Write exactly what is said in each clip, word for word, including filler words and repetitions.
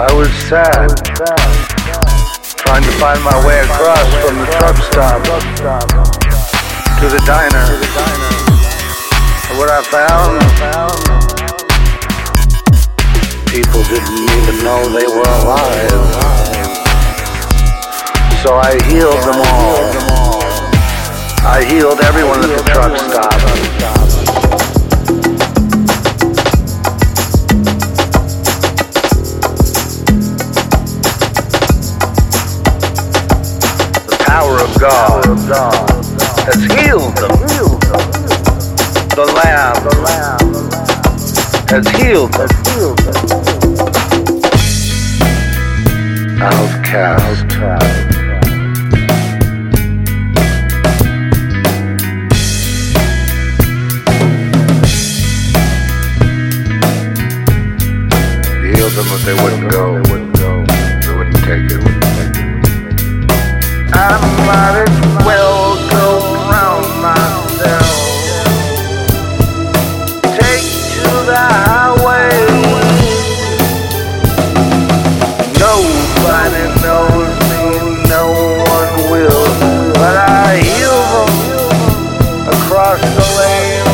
I was sad, trying to find my way across from the truck stop to the diner. And what I found, people didn't even know they were alive. So I healed them all. I healed everyone at the truck stop. God has healed them. The Lamb has healed them. Outcast, he healed them, but they wouldn't go. They wouldn't go. They wouldn't take it. I might as well go round myself. Take to the highway. Nobody knows me, no one will. But I heal them across the lane.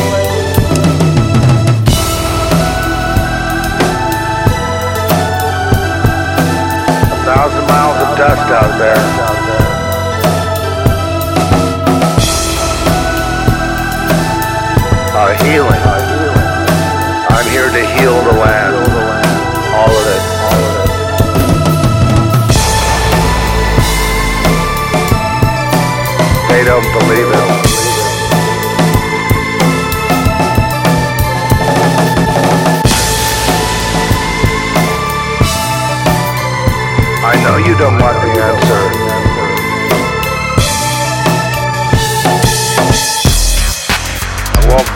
A thousand miles of dust out there. Healing. I'm here to heal the land. All of it. All of it. They don't believe it. I know you don't want the answer.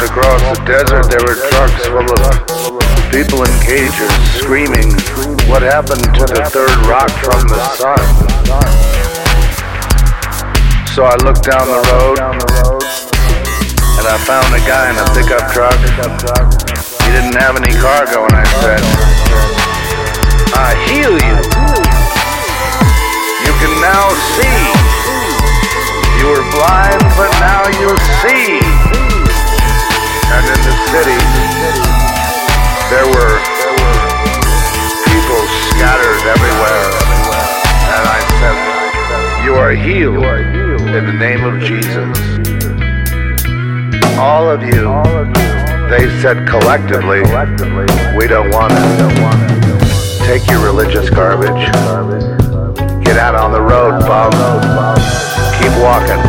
Across the desert there were trucks full of people in cages screaming, "What happened to the third rock from the sun?" So I looked down the road and I found a guy in a pickup truck. He didn't have any cargo and I said, "I heal you. You can now see. You were blind but now you see." And in the city, there were people scattered everywhere. And I said, "You are healed in the name of Jesus." All of you, they said collectively, "We don't want it. Take your religious garbage. Get out on the road, bum. Keep walking."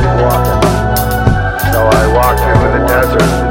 So I walked into the desert.